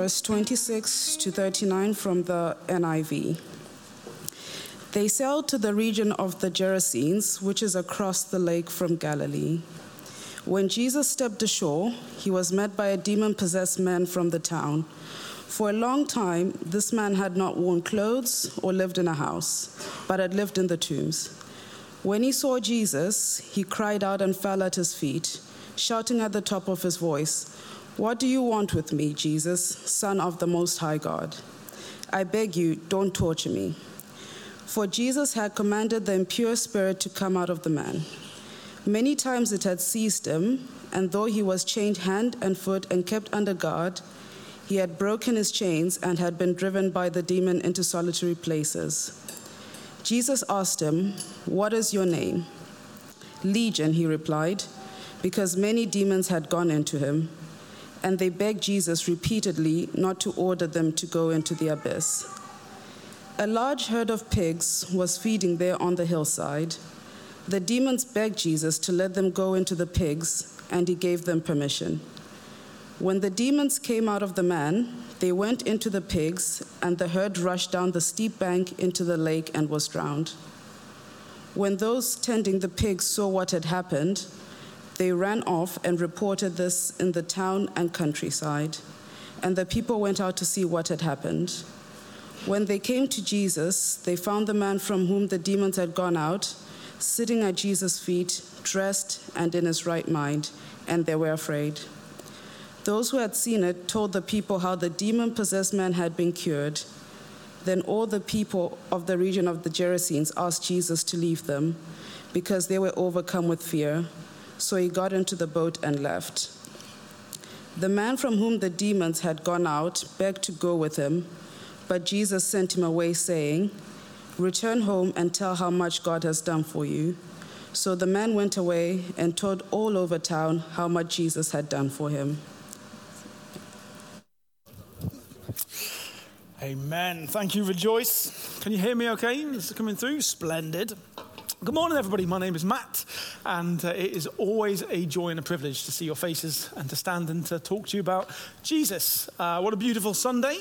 verse 26 to 39 from the NIV. They sailed to the region of the Gerasenes, which is across the lake from Galilee. When Jesus stepped ashore, he was met by a demon-possessed man from the town. For a long time, this man had not worn clothes or lived in a house, but had lived in the tombs. When he saw Jesus, he cried out and fell at his feet, shouting at the top of his voice, "What do you want with me, Jesus, Son of the Most High God? I beg you, don't torture me." For Jesus had commanded the impure spirit to come out of the man. Many times it had seized him, and though he was chained hand and foot and kept under guard, he had broken his chains and had been driven by the demon into solitary places. Jesus asked him, "What is your name?" "Legion," he replied, because many demons had gone into him, and they begged Jesus repeatedly not to order them to go into the abyss. A large herd of pigs was feeding there on the hillside. The demons begged Jesus to let them go into the pigs, and he gave them permission. When the demons came out of the man, they went into the pigs, and the herd rushed down the steep bank into the lake and was drowned. When those tending the pigs saw what had happened, they ran off and reported this in the town and countryside, and the people went out to see what had happened. When they came to Jesus, they found the man from whom the demons had gone out, sitting at Jesus' feet, dressed and in his right mind, and they were afraid. Those who had seen it told the people how the demon-possessed man had been cured. Then all the people of the region of the Gerasenes asked Jesus to leave them, because they were overcome with fear. So he got into the boat and left. The man from whom the demons had gone out begged to go with him, but Jesus sent him away, saying, "Return home and tell how much God has done for you." So the man went away and told all over town how much Jesus had done for him. Amen. Thank you, Rejoice. Can you hear me okay? It's coming through? Splendid. Good morning, everybody. My name is Matt, and it is always a joy and a privilege to see your faces and to stand and to talk to you about Jesus. What a beautiful Sunday.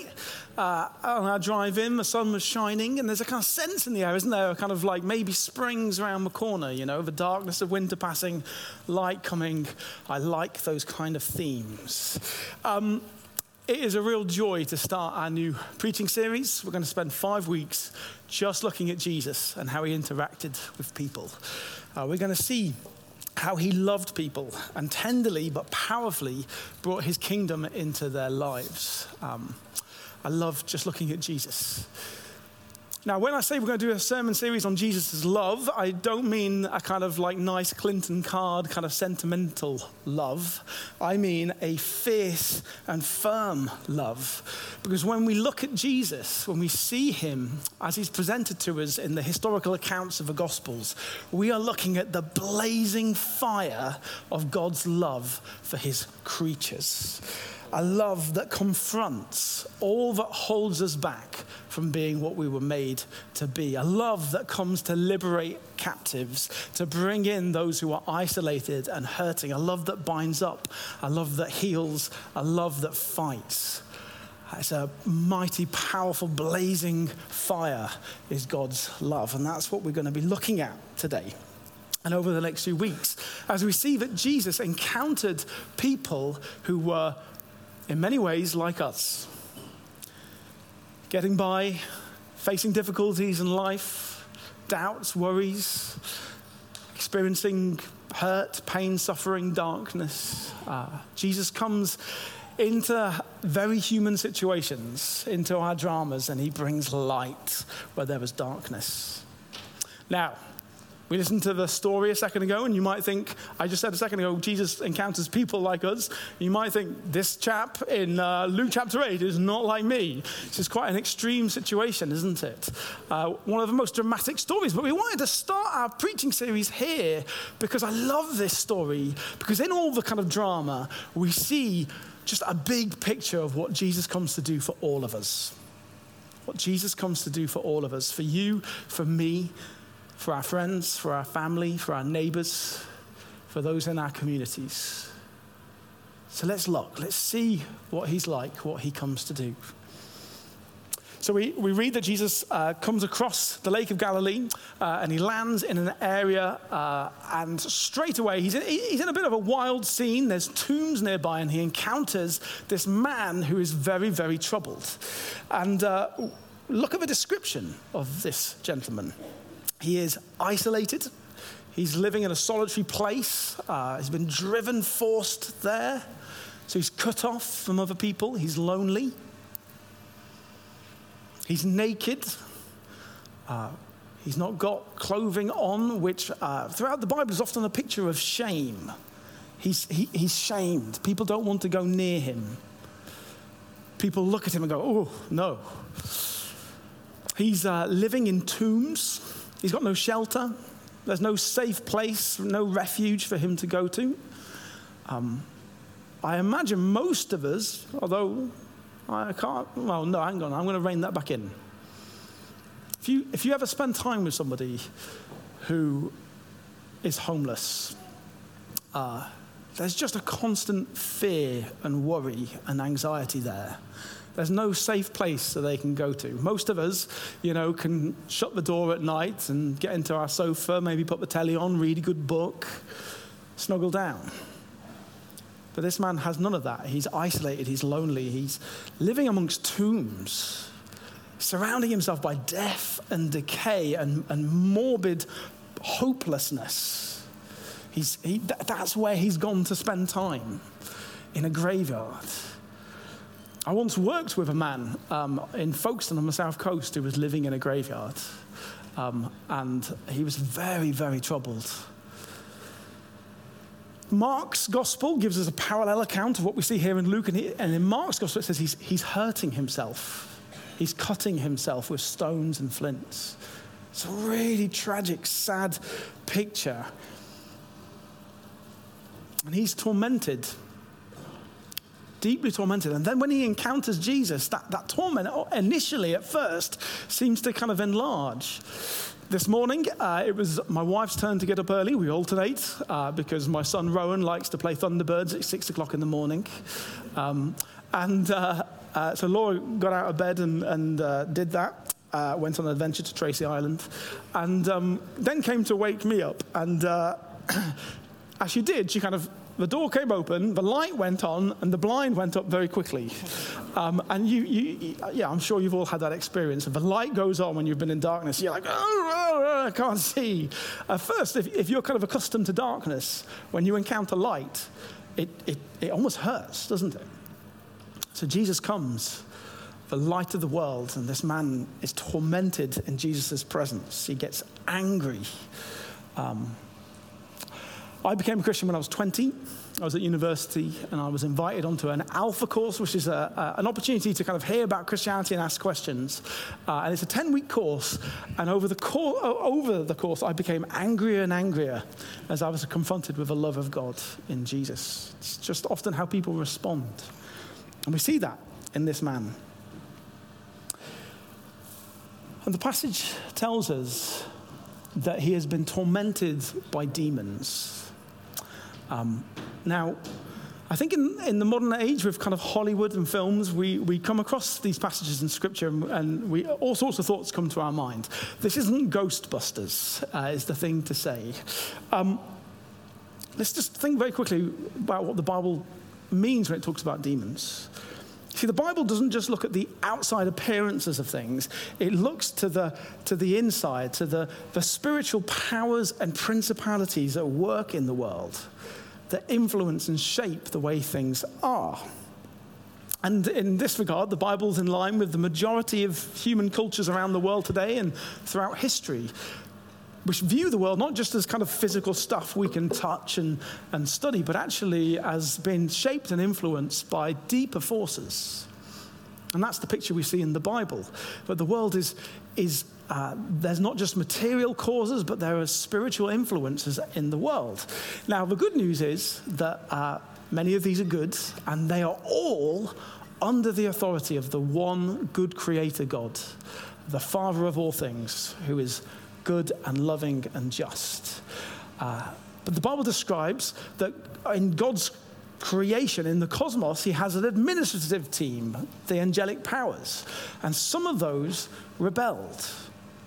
On our drive in, the sun was shining, and there's a kind of sense in the air, isn't there? A kind of like maybe spring's around the corner, you know, the darkness of winter passing, light coming. I like those kind of themes. It is a real joy to start our new preaching series. We're going to spend 5 weeks just looking at Jesus and how he interacted with people. We're going to see how he loved people and tenderly but powerfully brought his kingdom into their lives. I love just looking at Jesus. Now, when I say we're going to do a sermon series on Jesus' love, I don't mean a kind of like nice Clinton card kind of sentimental love. I mean a fierce and firm love. Because when we look at Jesus, when we see him as he's presented to us in the historical accounts of the Gospels, we are looking at the blazing fire of God's love for his creatures. A love that confronts all that holds us back from being what we were made to be. A love that comes to liberate captives, to bring in those who are isolated and hurting. A love that binds up, a love that heals, a love that fights. It's a mighty, powerful, blazing fire is God's love. And that's what we're going to be looking at today. And over the next few weeks, as we see that Jesus encountered people who were in many ways like us, getting by, facing difficulties in life, doubts, worries, experiencing hurt, pain, suffering, darkness. Jesus comes into very human situations, into our dramas, and he brings light where there was darkness. Now, we listened to the story a second ago, and you might think, I just said a second ago, Jesus encounters people like us. You might think, this chap in Luke chapter 8 is not like me. This is quite an extreme situation, isn't it? One of the most dramatic stories. But we wanted to start our preaching series here because I love this story. Because in all the kind of drama, we see just a big picture of what Jesus comes to do for all of us. What Jesus comes to do for all of us, for you, for me, for our friends, for our family, for our neighbors, for those in our communities. So let's look. Let's see what he's like, what he comes to do. So we read that Jesus comes across the Lake of Galilee and he lands in an area and straight away he's in a bit of a wild scene. There's tombs nearby and he encounters this man who is very, very troubled. And look at the description of this gentleman. He is isolated. He's living in a solitary place. He's been driven, forced there. So he's cut off from other people. He's lonely. He's naked. He's not got clothing on, which throughout the Bible is often a picture of shame. He's shamed. People don't want to go near him. People look at him and go, oh, no. He's living in tombs. He's got no shelter. There's no safe place, no refuge for him to go to. I imagine most of us, although... hang on, I'm going to rein that back in. If you ever spend time with somebody who is homeless, there's just a constant fear and worry and anxiety there. There's no safe place that they can go to. Most of us, can shut the door at night and get into our sofa, maybe put the telly on, read a good book, snuggle down. But this man has none of that. He's isolated, he's lonely, he's living amongst tombs, surrounding himself by death and decay and morbid hopelessness. That's where he's gone to spend time, in a graveyard. I once worked with a man in Folkestone on the South Coast who was living in a graveyard, and he was very, very troubled. Mark's gospel gives us a parallel account of what we see here in Luke. And in Mark's gospel, it says he's hurting himself. He's cutting himself with stones and flints. It's a really tragic, sad picture. And he's tormented, deeply tormented. And then when he encounters Jesus, that torment initially at first seems to kind of enlarge. This morning, it was my wife's turn to get up early. We alternate because my son Rowan likes to play Thunderbirds at 6 o'clock in the morning. So Laura got out of bed and did that, went on an adventure to Tracy Island, and then came to wake me up. And as she did, the door came open, the light went on, and the blind went up very quickly. And you, I'm sure you've all had that experience. If the light goes on when you've been in darkness, you're like, oh, I can't see. At first, if you're kind of accustomed to darkness, when you encounter light, it almost hurts, doesn't it? So Jesus comes, the light of the world, and this man is tormented in Jesus' presence. He gets angry. I became a Christian when I was 20. I was at university and I was invited onto an Alpha course, which is an opportunity to kind of hear about Christianity and ask questions. And it's a 10-week course. And over the course, I became angrier and angrier as I was confronted with the love of God in Jesus. It's just often how people respond. And we see that in this man. And the passage tells us that he has been tormented by demons. Now, I think in the modern age with kind of Hollywood and films, we come across these passages in Scripture and all sorts of thoughts come to our mind. This isn't Ghostbusters, is the thing to say. Let's just think very quickly about what the Bible means when it talks about demons. See, the Bible doesn't just look at the outside appearances of things. It looks to the inside, to the spiritual powers and principalities that work in the world, that influence and shape the way things are. And in this regard, the Bible's in line with the majority of human cultures around the world today and throughout history, which view the world not just as kind of physical stuff we can touch and study, but actually as being shaped and influenced by deeper forces. And that's the picture we see in the Bible. But the world is there's not just material causes, but there are spiritual influences in the world. Now, the good news is that many of these are good, and they are all under the authority of the one good creator God, the Father of all things, who is good and loving and just. But the Bible describes that in God's creation, in the cosmos, he has an administrative team, the angelic powers. And some of those rebelled.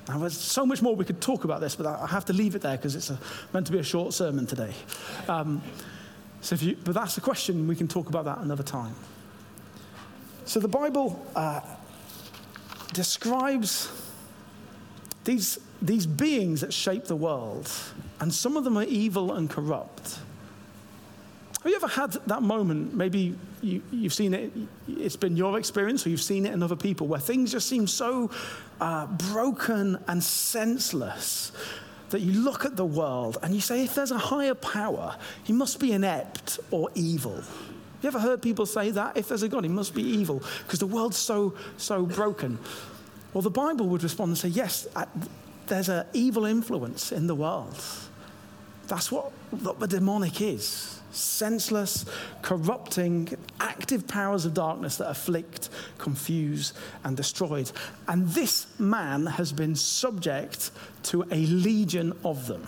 Now, there's so much more we could talk about this, but I have to leave it there because it's meant to be a short sermon today. But that's the question. We can talk about that another time. So the Bible describes these beings that shape the world, and some of them are evil and corrupt. Have you ever had that moment, maybe you've seen it, it's been your experience, or you've seen it in other people, where things just seem so broken and senseless that you look at the world and you say, if there's a higher power, he must be inept or evil. Have you ever heard people say that? If there's a God, he must be evil, because the world's so broken. Well, the Bible would respond and say, yes, there's an evil influence in the world. That's what the demonic is. Senseless, corrupting, active powers of darkness that afflict, confuse, and destroy. And this man has been subject to a legion of them.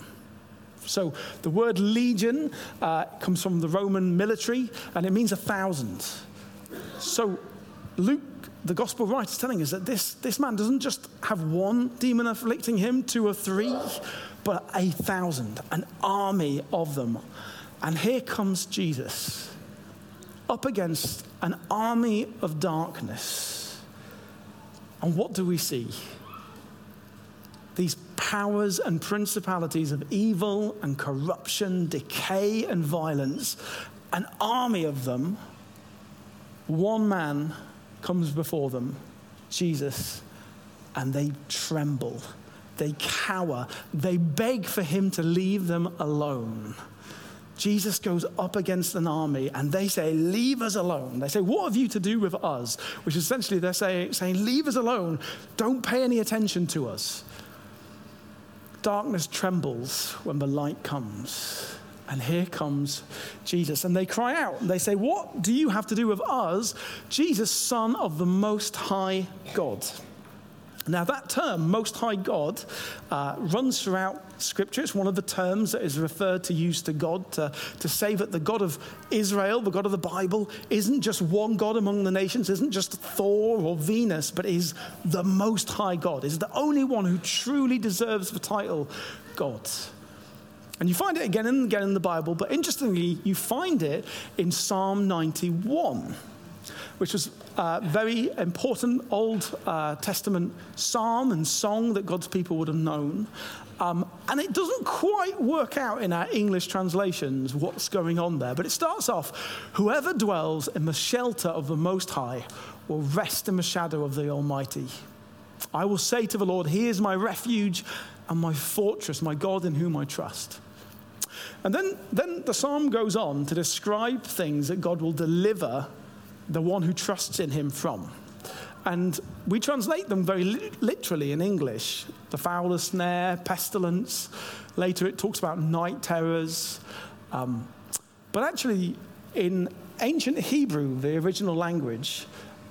So the word legion comes from the Roman military, and it means 1,000. So Luke, the gospel writer, is telling us that this man doesn't just have one demon afflicting him, 2 or 3, but 1,000, an army of them. And here comes Jesus up against an army of darkness. And what do we see? These powers and principalities of evil and corruption, decay and violence, an army of them. One man comes before them, Jesus, and they tremble. They cower. They beg for him to leave them alone. Jesus goes up against an army, and they say, leave us alone. They say, what have you to do with us? Which is essentially they're saying, leave us alone. Don't pay any attention to us. Darkness trembles when the light comes. And here comes Jesus. And they cry out, and they say, what do you have to do with us, Jesus, Son of the Most High God? Now, that term, Most High God, runs throughout Scripture. It's one of the terms that is referred to, used to God, to say that the God of Israel, the God of the Bible, isn't just one God among the nations, isn't just Thor or Venus, but is the Most High God, is the only one who truly deserves the title God. And you find it again and again in the Bible, but interestingly, you find it in Psalm 91, which was a very important Old Testament psalm and song that God's people would have known. And it doesn't quite work out in our English translations what's going on there. But it starts off, whoever dwells in the shelter of the Most High will rest in the shadow of the Almighty. I will say to the Lord, he is my refuge and my fortress, my God in whom I trust. And then the psalm goes on to describe things that God will deliver the one who trusts in him from. And we translate them very literally in English. The foul snare, pestilence. Later it talks about night terrors. But actually, in ancient Hebrew, the original language,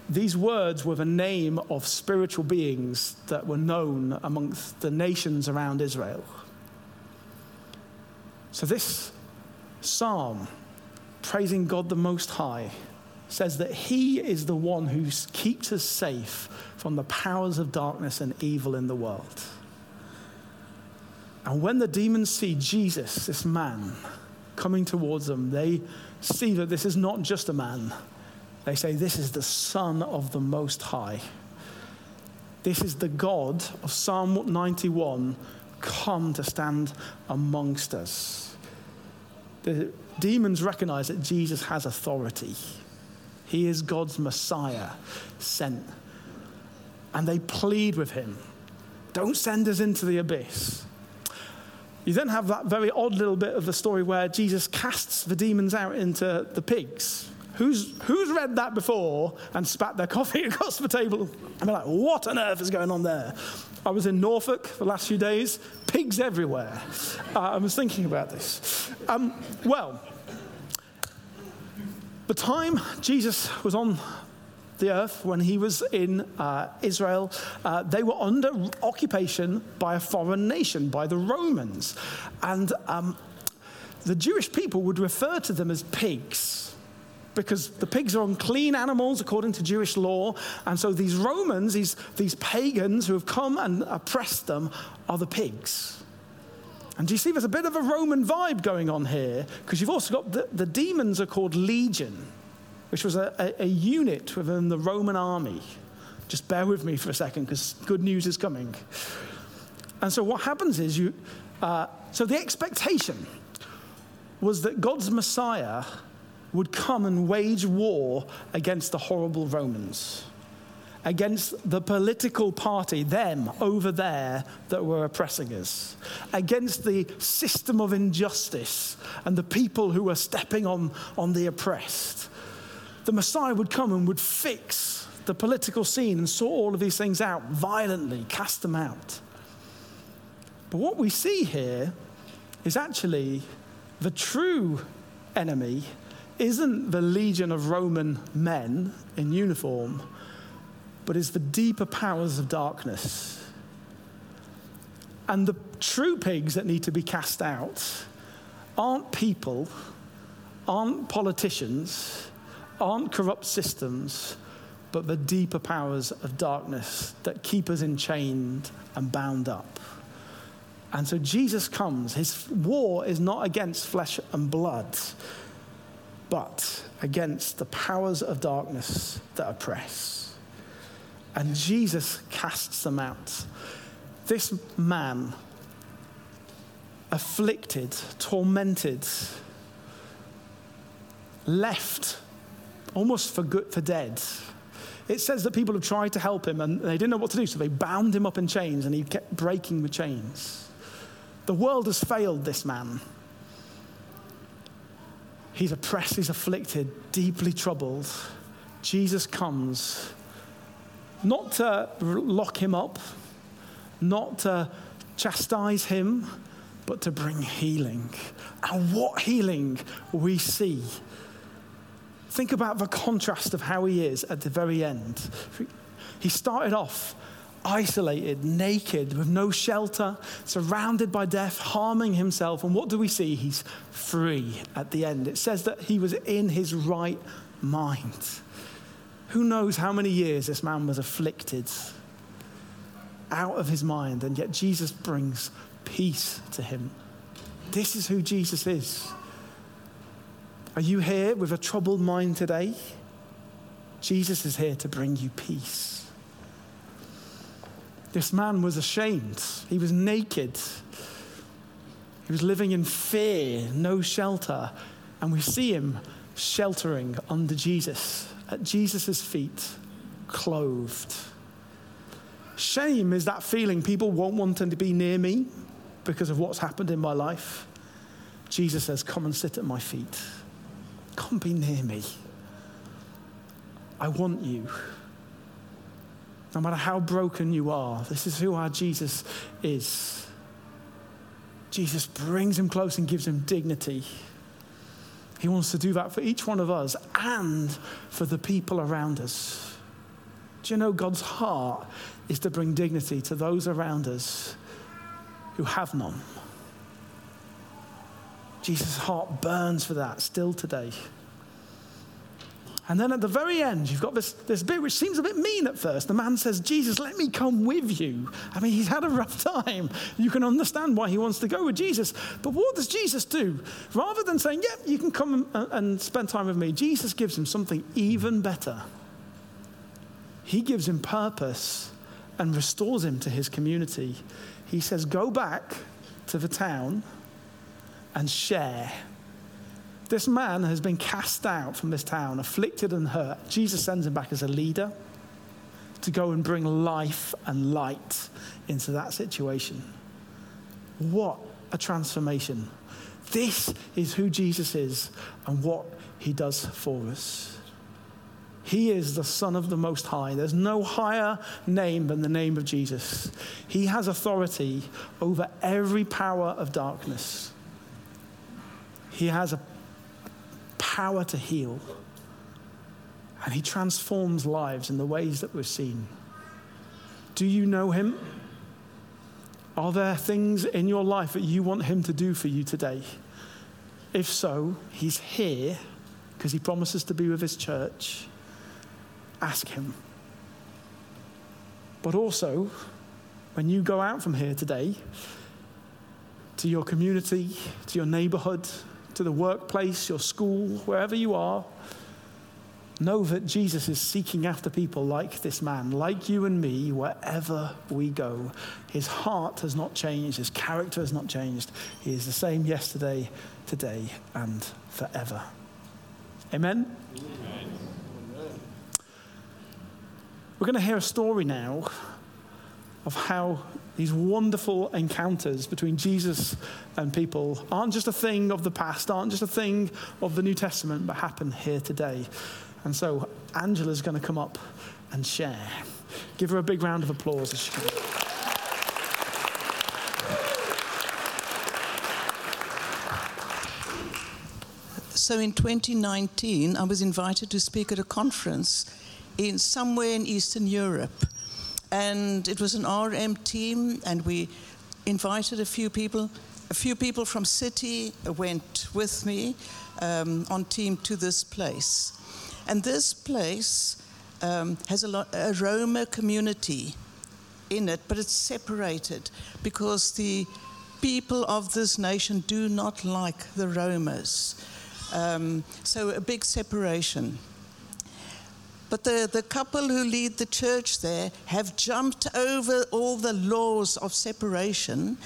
these words were the name of spiritual beings that were known amongst the nations around Israel. So this psalm, praising God the Most High, says that he is the one who keeps us safe from the powers of darkness and evil in the world. And when the demons see Jesus, this man, coming towards them, they see that this is not just a man. They say, this is the Son of the Most High. This is the God of Psalm 91 come to stand amongst us. The demons recognize that Jesus has authority. He is God's Messiah, sent. And they plead with him, don't send us into the abyss. You then have that very odd little bit of the story where Jesus casts the demons out into the pigs. Who's read that before and spat their coffee across the table? And they're like, what on earth is going on there? I was in Norfolk for the last few days, pigs everywhere. I was thinking about this. The time Jesus was on the earth, when he was in Israel, they were under occupation by a foreign nation, by the Romans. And the Jewish people would refer to them as pigs. because the pigs are unclean animals according to Jewish law. And so these Romans, these pagans who have come and oppressed them are the pigs. And do you see there's a bit of a Roman vibe going on here? Because you've also got the demons are called Legion, which was a unit within the Roman army. Just bear with me for a second because good news is coming. And so what happens is so the expectation was that God's Messiah would come and wage war against the horrible Romans, against the political party, them over there that were oppressing us, against the system of injustice and the people who were stepping on the oppressed. The Messiah would come and would fix the political scene and sort all of these things out violently, cast them out. But what we see here is actually the true enemy isn't the legion of Roman men in uniform, but is the deeper powers of darkness. And the true pigs that need to be cast out aren't people, aren't politicians, aren't corrupt systems, but the deeper powers of darkness that keep us enchained and bound up. And so Jesus comes. His war is not against flesh and blood, but against the powers of darkness that oppress. And Jesus casts them out. This man, afflicted, tormented, left almost for dead. It says that people have tried to help him and they didn't know what to do, so they bound him up in chains and he kept breaking the chains. The world has failed this man. He's oppressed, he's afflicted, deeply troubled. Jesus comes, not to lock him up, not to chastise him, but to bring healing. And what healing we see. Think about the contrast of how he is at the very end. He started off isolated, naked, with no shelter, surrounded by death, harming himself. And what do we see? He's free at the end. It says that he was in his right mind. Who knows how many years this man was afflicted, out of his mind, and yet Jesus brings peace to him. This is who Jesus is. Are you here with a troubled mind today? Jesus is here to bring you peace. This man was ashamed. He was naked. He was living in fear, no shelter. And we see him sheltering under Jesus. At Jesus' feet, clothed. Shame is that feeling people won't want to be near me because of what's happened in my life. Jesus says, come and sit at my feet. Come be near me. I want you. No matter how broken you are, this is who our Jesus is. Jesus brings him close and gives him dignity. He wants to do that for each one of us and for the people around us. Do you know God's heart is to bring dignity to those around us who have none? Jesus' heart burns for that still today. And then at the very end, you've got this bit which seems a bit mean at first. The man says, Jesus, let me come with you. I mean, he's had a rough time. You can understand why he wants to go with Jesus. But what does Jesus do? Rather than saying, yeah, you can come and spend time with me, Jesus gives him something even better. He gives him purpose and restores him to his community. He says, go back to the town and share. This man has been cast out from this town, afflicted and hurt. Jesus sends him back as a leader to go and bring life and light into that situation. What a transformation. This is who Jesus is and what he does for us. He is the Son of the Most High. There's no higher name than the name of Jesus. He has authority over every power of darkness. He has a power to heal. And he transforms lives in the ways that we've seen. Do you know him? Are there things in your life that you want him to do for you today? If so, he's here. because he promises to be with his church. Ask him. But also, when you go out from here today, to your community, to your neighborhood, to the workplace, your school, wherever you are, know that Jesus is seeking after people like this man, like you and me, wherever we go. His heart has not changed. His character has not changed. He is the same yesterday, today, and forever. Amen? Amen. We're going to hear a story now of how these wonderful encounters between Jesus and people aren't just a thing of the past, aren't just a thing of the New Testament, but happen here today. And so Angela's going to come up and share. Give her a big round of applause as she comes. So in 2019, I was invited to speak at a conference in somewhere in Eastern Europe. And it was an RM team, and we invited a few people. A few people from City went with me on team to this place. And this place has a Roma community in it, but it's separated because the people of this nation do not like the Romas. So a big separation. But the couple who lead the church there have jumped over all the laws of separation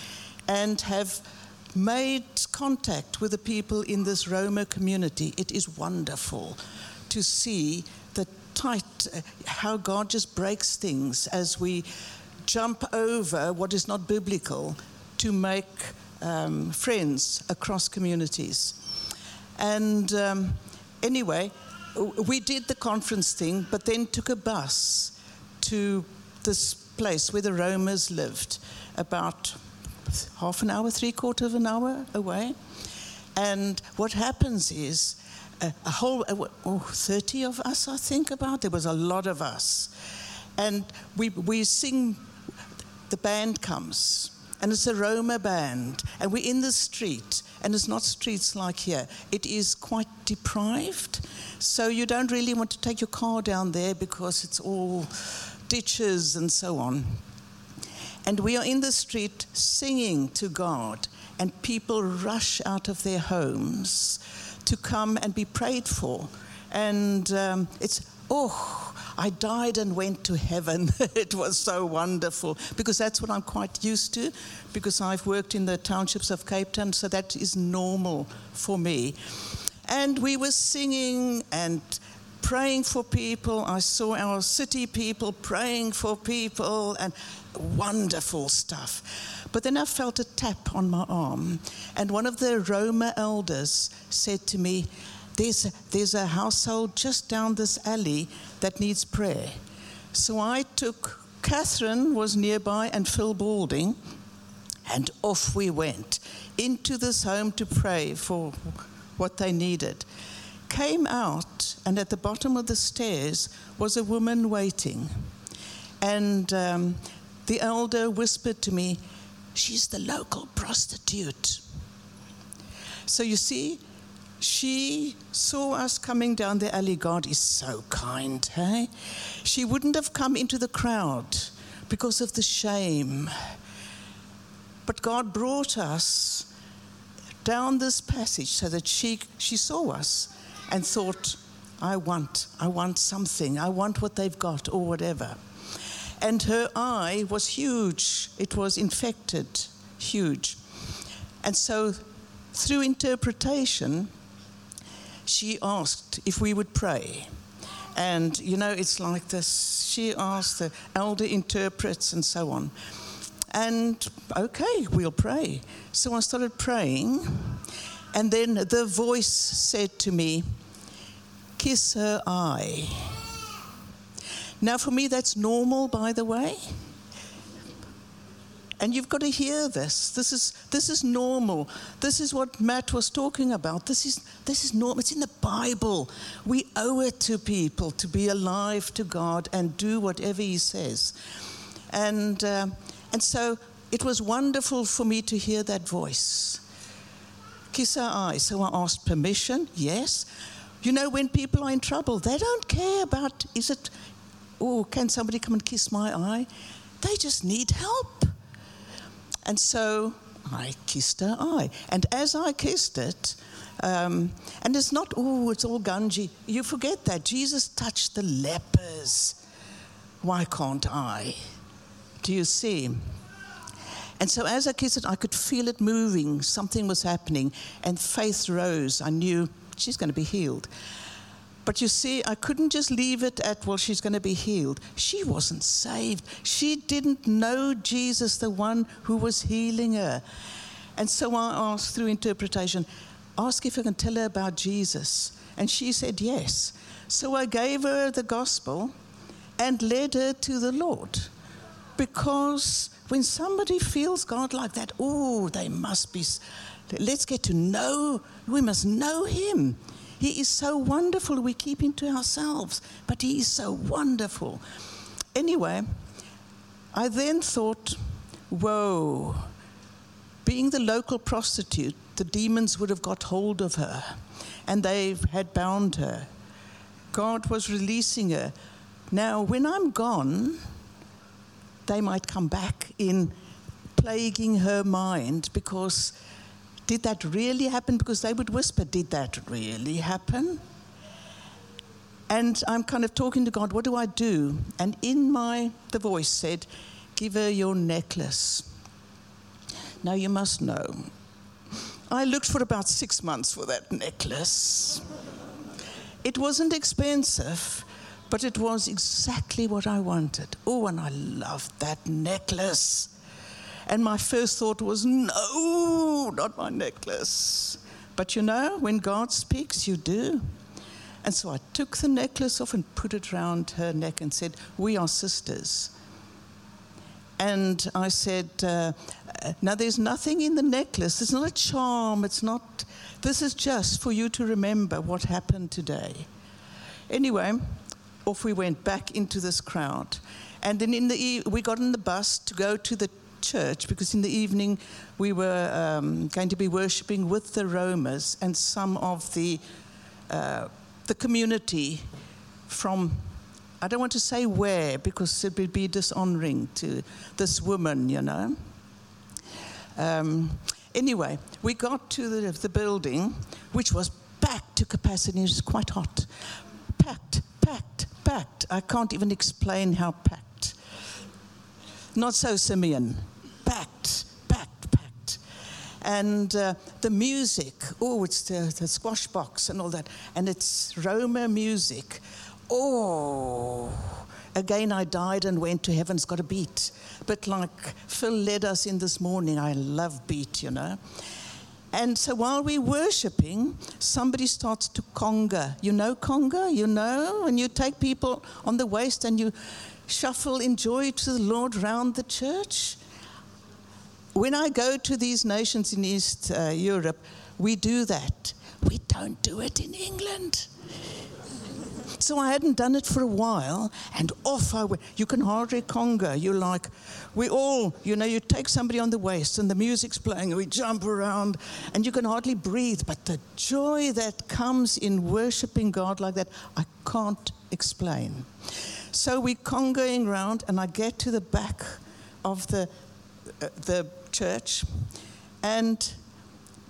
and have made contact with the people in this Roma community. It is wonderful to see how God just breaks things as we jump over what is not biblical to make friends across communities. And anyway, we did the conference thing, but then took a bus to this place where the Romas lived, about half an hour, three-quarter of an hour away. And what happens is, a whole 30 of us, I think, about. There was a lot of us. And we sing, the band comes, and it's a Roma band, and we're in the street, and it's not streets like here. It is quite deprived, so you don't really want to take your car down there because it's all ditches and so on. And we are in the street singing to God, and people rush out of their homes to come and be prayed for. And I died and went to heaven. It was so wonderful, because that's what I'm quite used to, because I've worked in the townships of Cape Town, so that is normal for me. And we were singing and praying for people. I saw our city people praying for people, and wonderful stuff. But then I felt a tap on my arm, and one of the Roma elders said to me, There's a household just down this alley that needs prayer. So I took, Catherine was nearby and Phil Balding, and off we went into this home to pray for what they needed. Came out, and at the bottom of the stairs was a woman waiting. And the elder whispered to me, "She's the local prostitute." So you see, she saw us coming down the alley. God is so kind, hey? She wouldn't have come into the crowd because of the shame. But God brought us down this passage so that she saw us and thought, I want something. I want what they've got or whatever. And her eye was huge. It was infected, huge. And so through interpretation, she asked if we would pray. And, you know, it's like this. She asked, the elder interprets and so on. And, okay, we'll pray. So I started praying. And then the voice said to me, "Kiss her eye." Now, for me, that's normal, by the way. And you've got to hear this. This is normal. This is what Matt was talking about. This is normal. It's in the Bible. We owe it to people to be alive to God and do whatever He says. And so it was wonderful for me to hear that voice. Kiss her eye. So I asked permission. Yes. You know, when people are in trouble, they don't care about, is it, oh, can somebody come and kiss my eye? They just need help. And so I kissed her eye. And as I kissed it, and it's not, oh, it's all Ganji. You forget that. Jesus touched the lepers. Why can't I? Do you see? And so as I kissed it, I could feel it moving. Something was happening. And faith rose. I knew she's going to be healed. But you see, I couldn't just leave it at, well, she's going to be healed. She wasn't saved. She didn't know Jesus, the one who was healing her. And so I asked through interpretation, ask if I can tell her about Jesus. And she said yes. So I gave her the gospel and led her to the Lord. Because when somebody feels God like that, oh, they must be, let's get to know, we must know him. He is so wonderful, we keep him to ourselves, but he is so wonderful. Anyway, I then thought, whoa, being the local prostitute, the demons would have got hold of her, and they had bound her. God was releasing her. Now, when I'm gone, they might come back in plaguing her mind because did that really happen? Because they would whisper, did that really happen? And I'm kind of talking to God, what do I do? And in the voice said, give her your necklace. Now you must know, I looked for about 6 months for that necklace. It wasn't expensive, but it was exactly what I wanted. Oh, and I loved that necklace. And my first thought was, no, not my necklace. But you know, when God speaks, you do. And so I took the necklace off and put it round her neck and said, we are sisters. And I said, now there's nothing in the necklace. It's not a charm. It's not, this is just for you to remember what happened today. Anyway, off we went back into this crowd. And then we got on the bus to go to the church because in the evening we were going to be worshipping with the Romas and some of the community from, I don't want to say where because it would be dishonoring to this woman, you know. Anyway, we got to the building, which was packed to capacity. It was quite hot. Packed. I can't even explain how packed. Not so Simeon. Packed. And the music, oh, it's the squash box and all that. And it's Roma music. Oh, again, I died and went to heaven's got a beat. But like Phil led us in this morning, I love beat, you know. And so while we're worshipping, somebody starts to conga. You know conga? You know? And you take people on the waist and you shuffle in joy to the Lord round the church. When I go to these nations in East Europe, we do that. We don't do it in England. So I hadn't done it for a while, and off I went. You can hardly conga. You're like, we all, you know, you take somebody on the waist, and the music's playing, and we jump around, and you can hardly breathe. But the joy that comes in worshipping God like that, I can't explain. So we're congaing around, and I get to the back of the church, and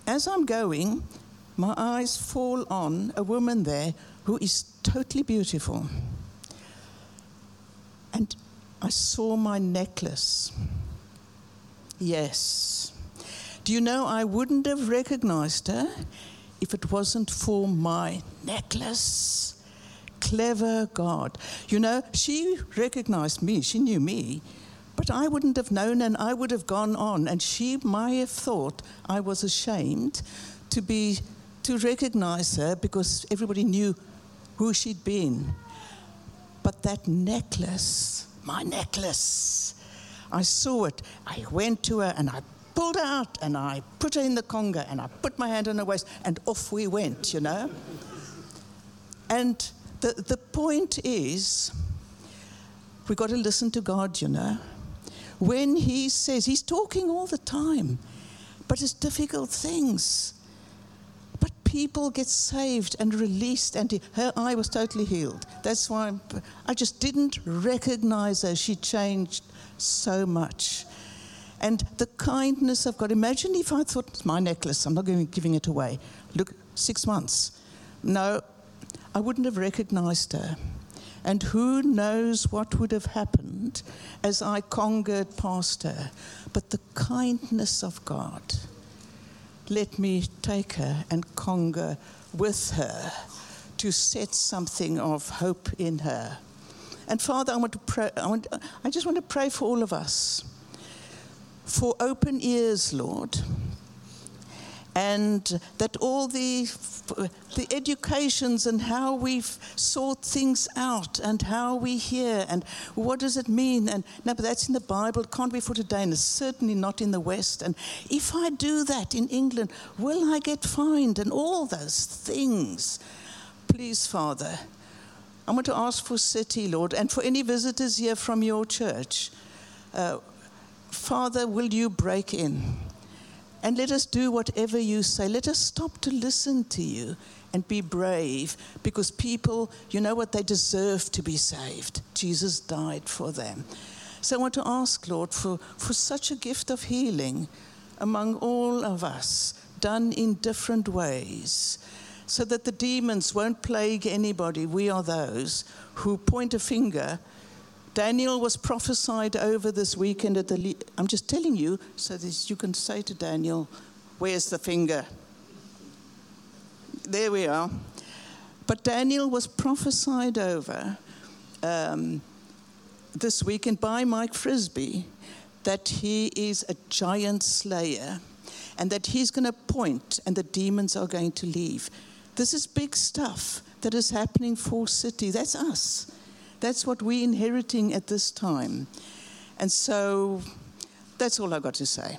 as I'm going, my eyes fall on a woman there who is totally beautiful. And I saw my necklace. Yes. Do you know, I wouldn't have recognized her if it wasn't for my necklace. Clever God. You know, she recognized me, she knew me, but I wouldn't have known and I would have gone on and she might have thought I was ashamed to recognize her because everybody knew who she'd been. But that necklace, my necklace, I saw it. I went to her and I pulled her out and I put her in the conga and I put my hand on her waist and off we went, you know. And the point is, we got to listen to God, you know. When he says, he's talking all the time, but it's difficult things. people get saved and released, and her eye was totally healed. That's why I just didn't recognize her. She changed so much. And the kindness of God. Imagine if I thought, it's my necklace, I'm not giving it away. Look, 6 months. No, I wouldn't have recognized her. And who knows what would have happened as I congered past her. But the kindness of God let me take her and conquer with her to set something of hope in her. And Father, I want to pray. I just want to pray for all of us, for open ears, Lord, and that all the educations and how we've sought things out and how we hear and what does it mean, and no, but that's in the Bible, it can't be for today, and it's certainly not in the West, and if I do that in England, will I get fined, and all those things. Please, Father, I want to ask for City, Lord, and for any visitors here from your church, Father, will you break in? And let us do whatever you say. Let us stop to listen to you and be brave, because people, you know what, they deserve to be saved. Jesus died for them. So I want to ask, Lord, for such a gift of healing among all of us, done in different ways, so that the demons won't plague anybody. We are those who point a finger. Daniel was prophesied over this weekend at the... I'm just telling you, so that you can say to Daniel, where's the finger? There we are. But Daniel was prophesied over this weekend by Mike Frisbee, that he is a giant slayer and that he's going to point and the demons are going to leave. This is big stuff that is happening for City. That's us. That's what we're inheriting at this time. And so that's all I've got to say.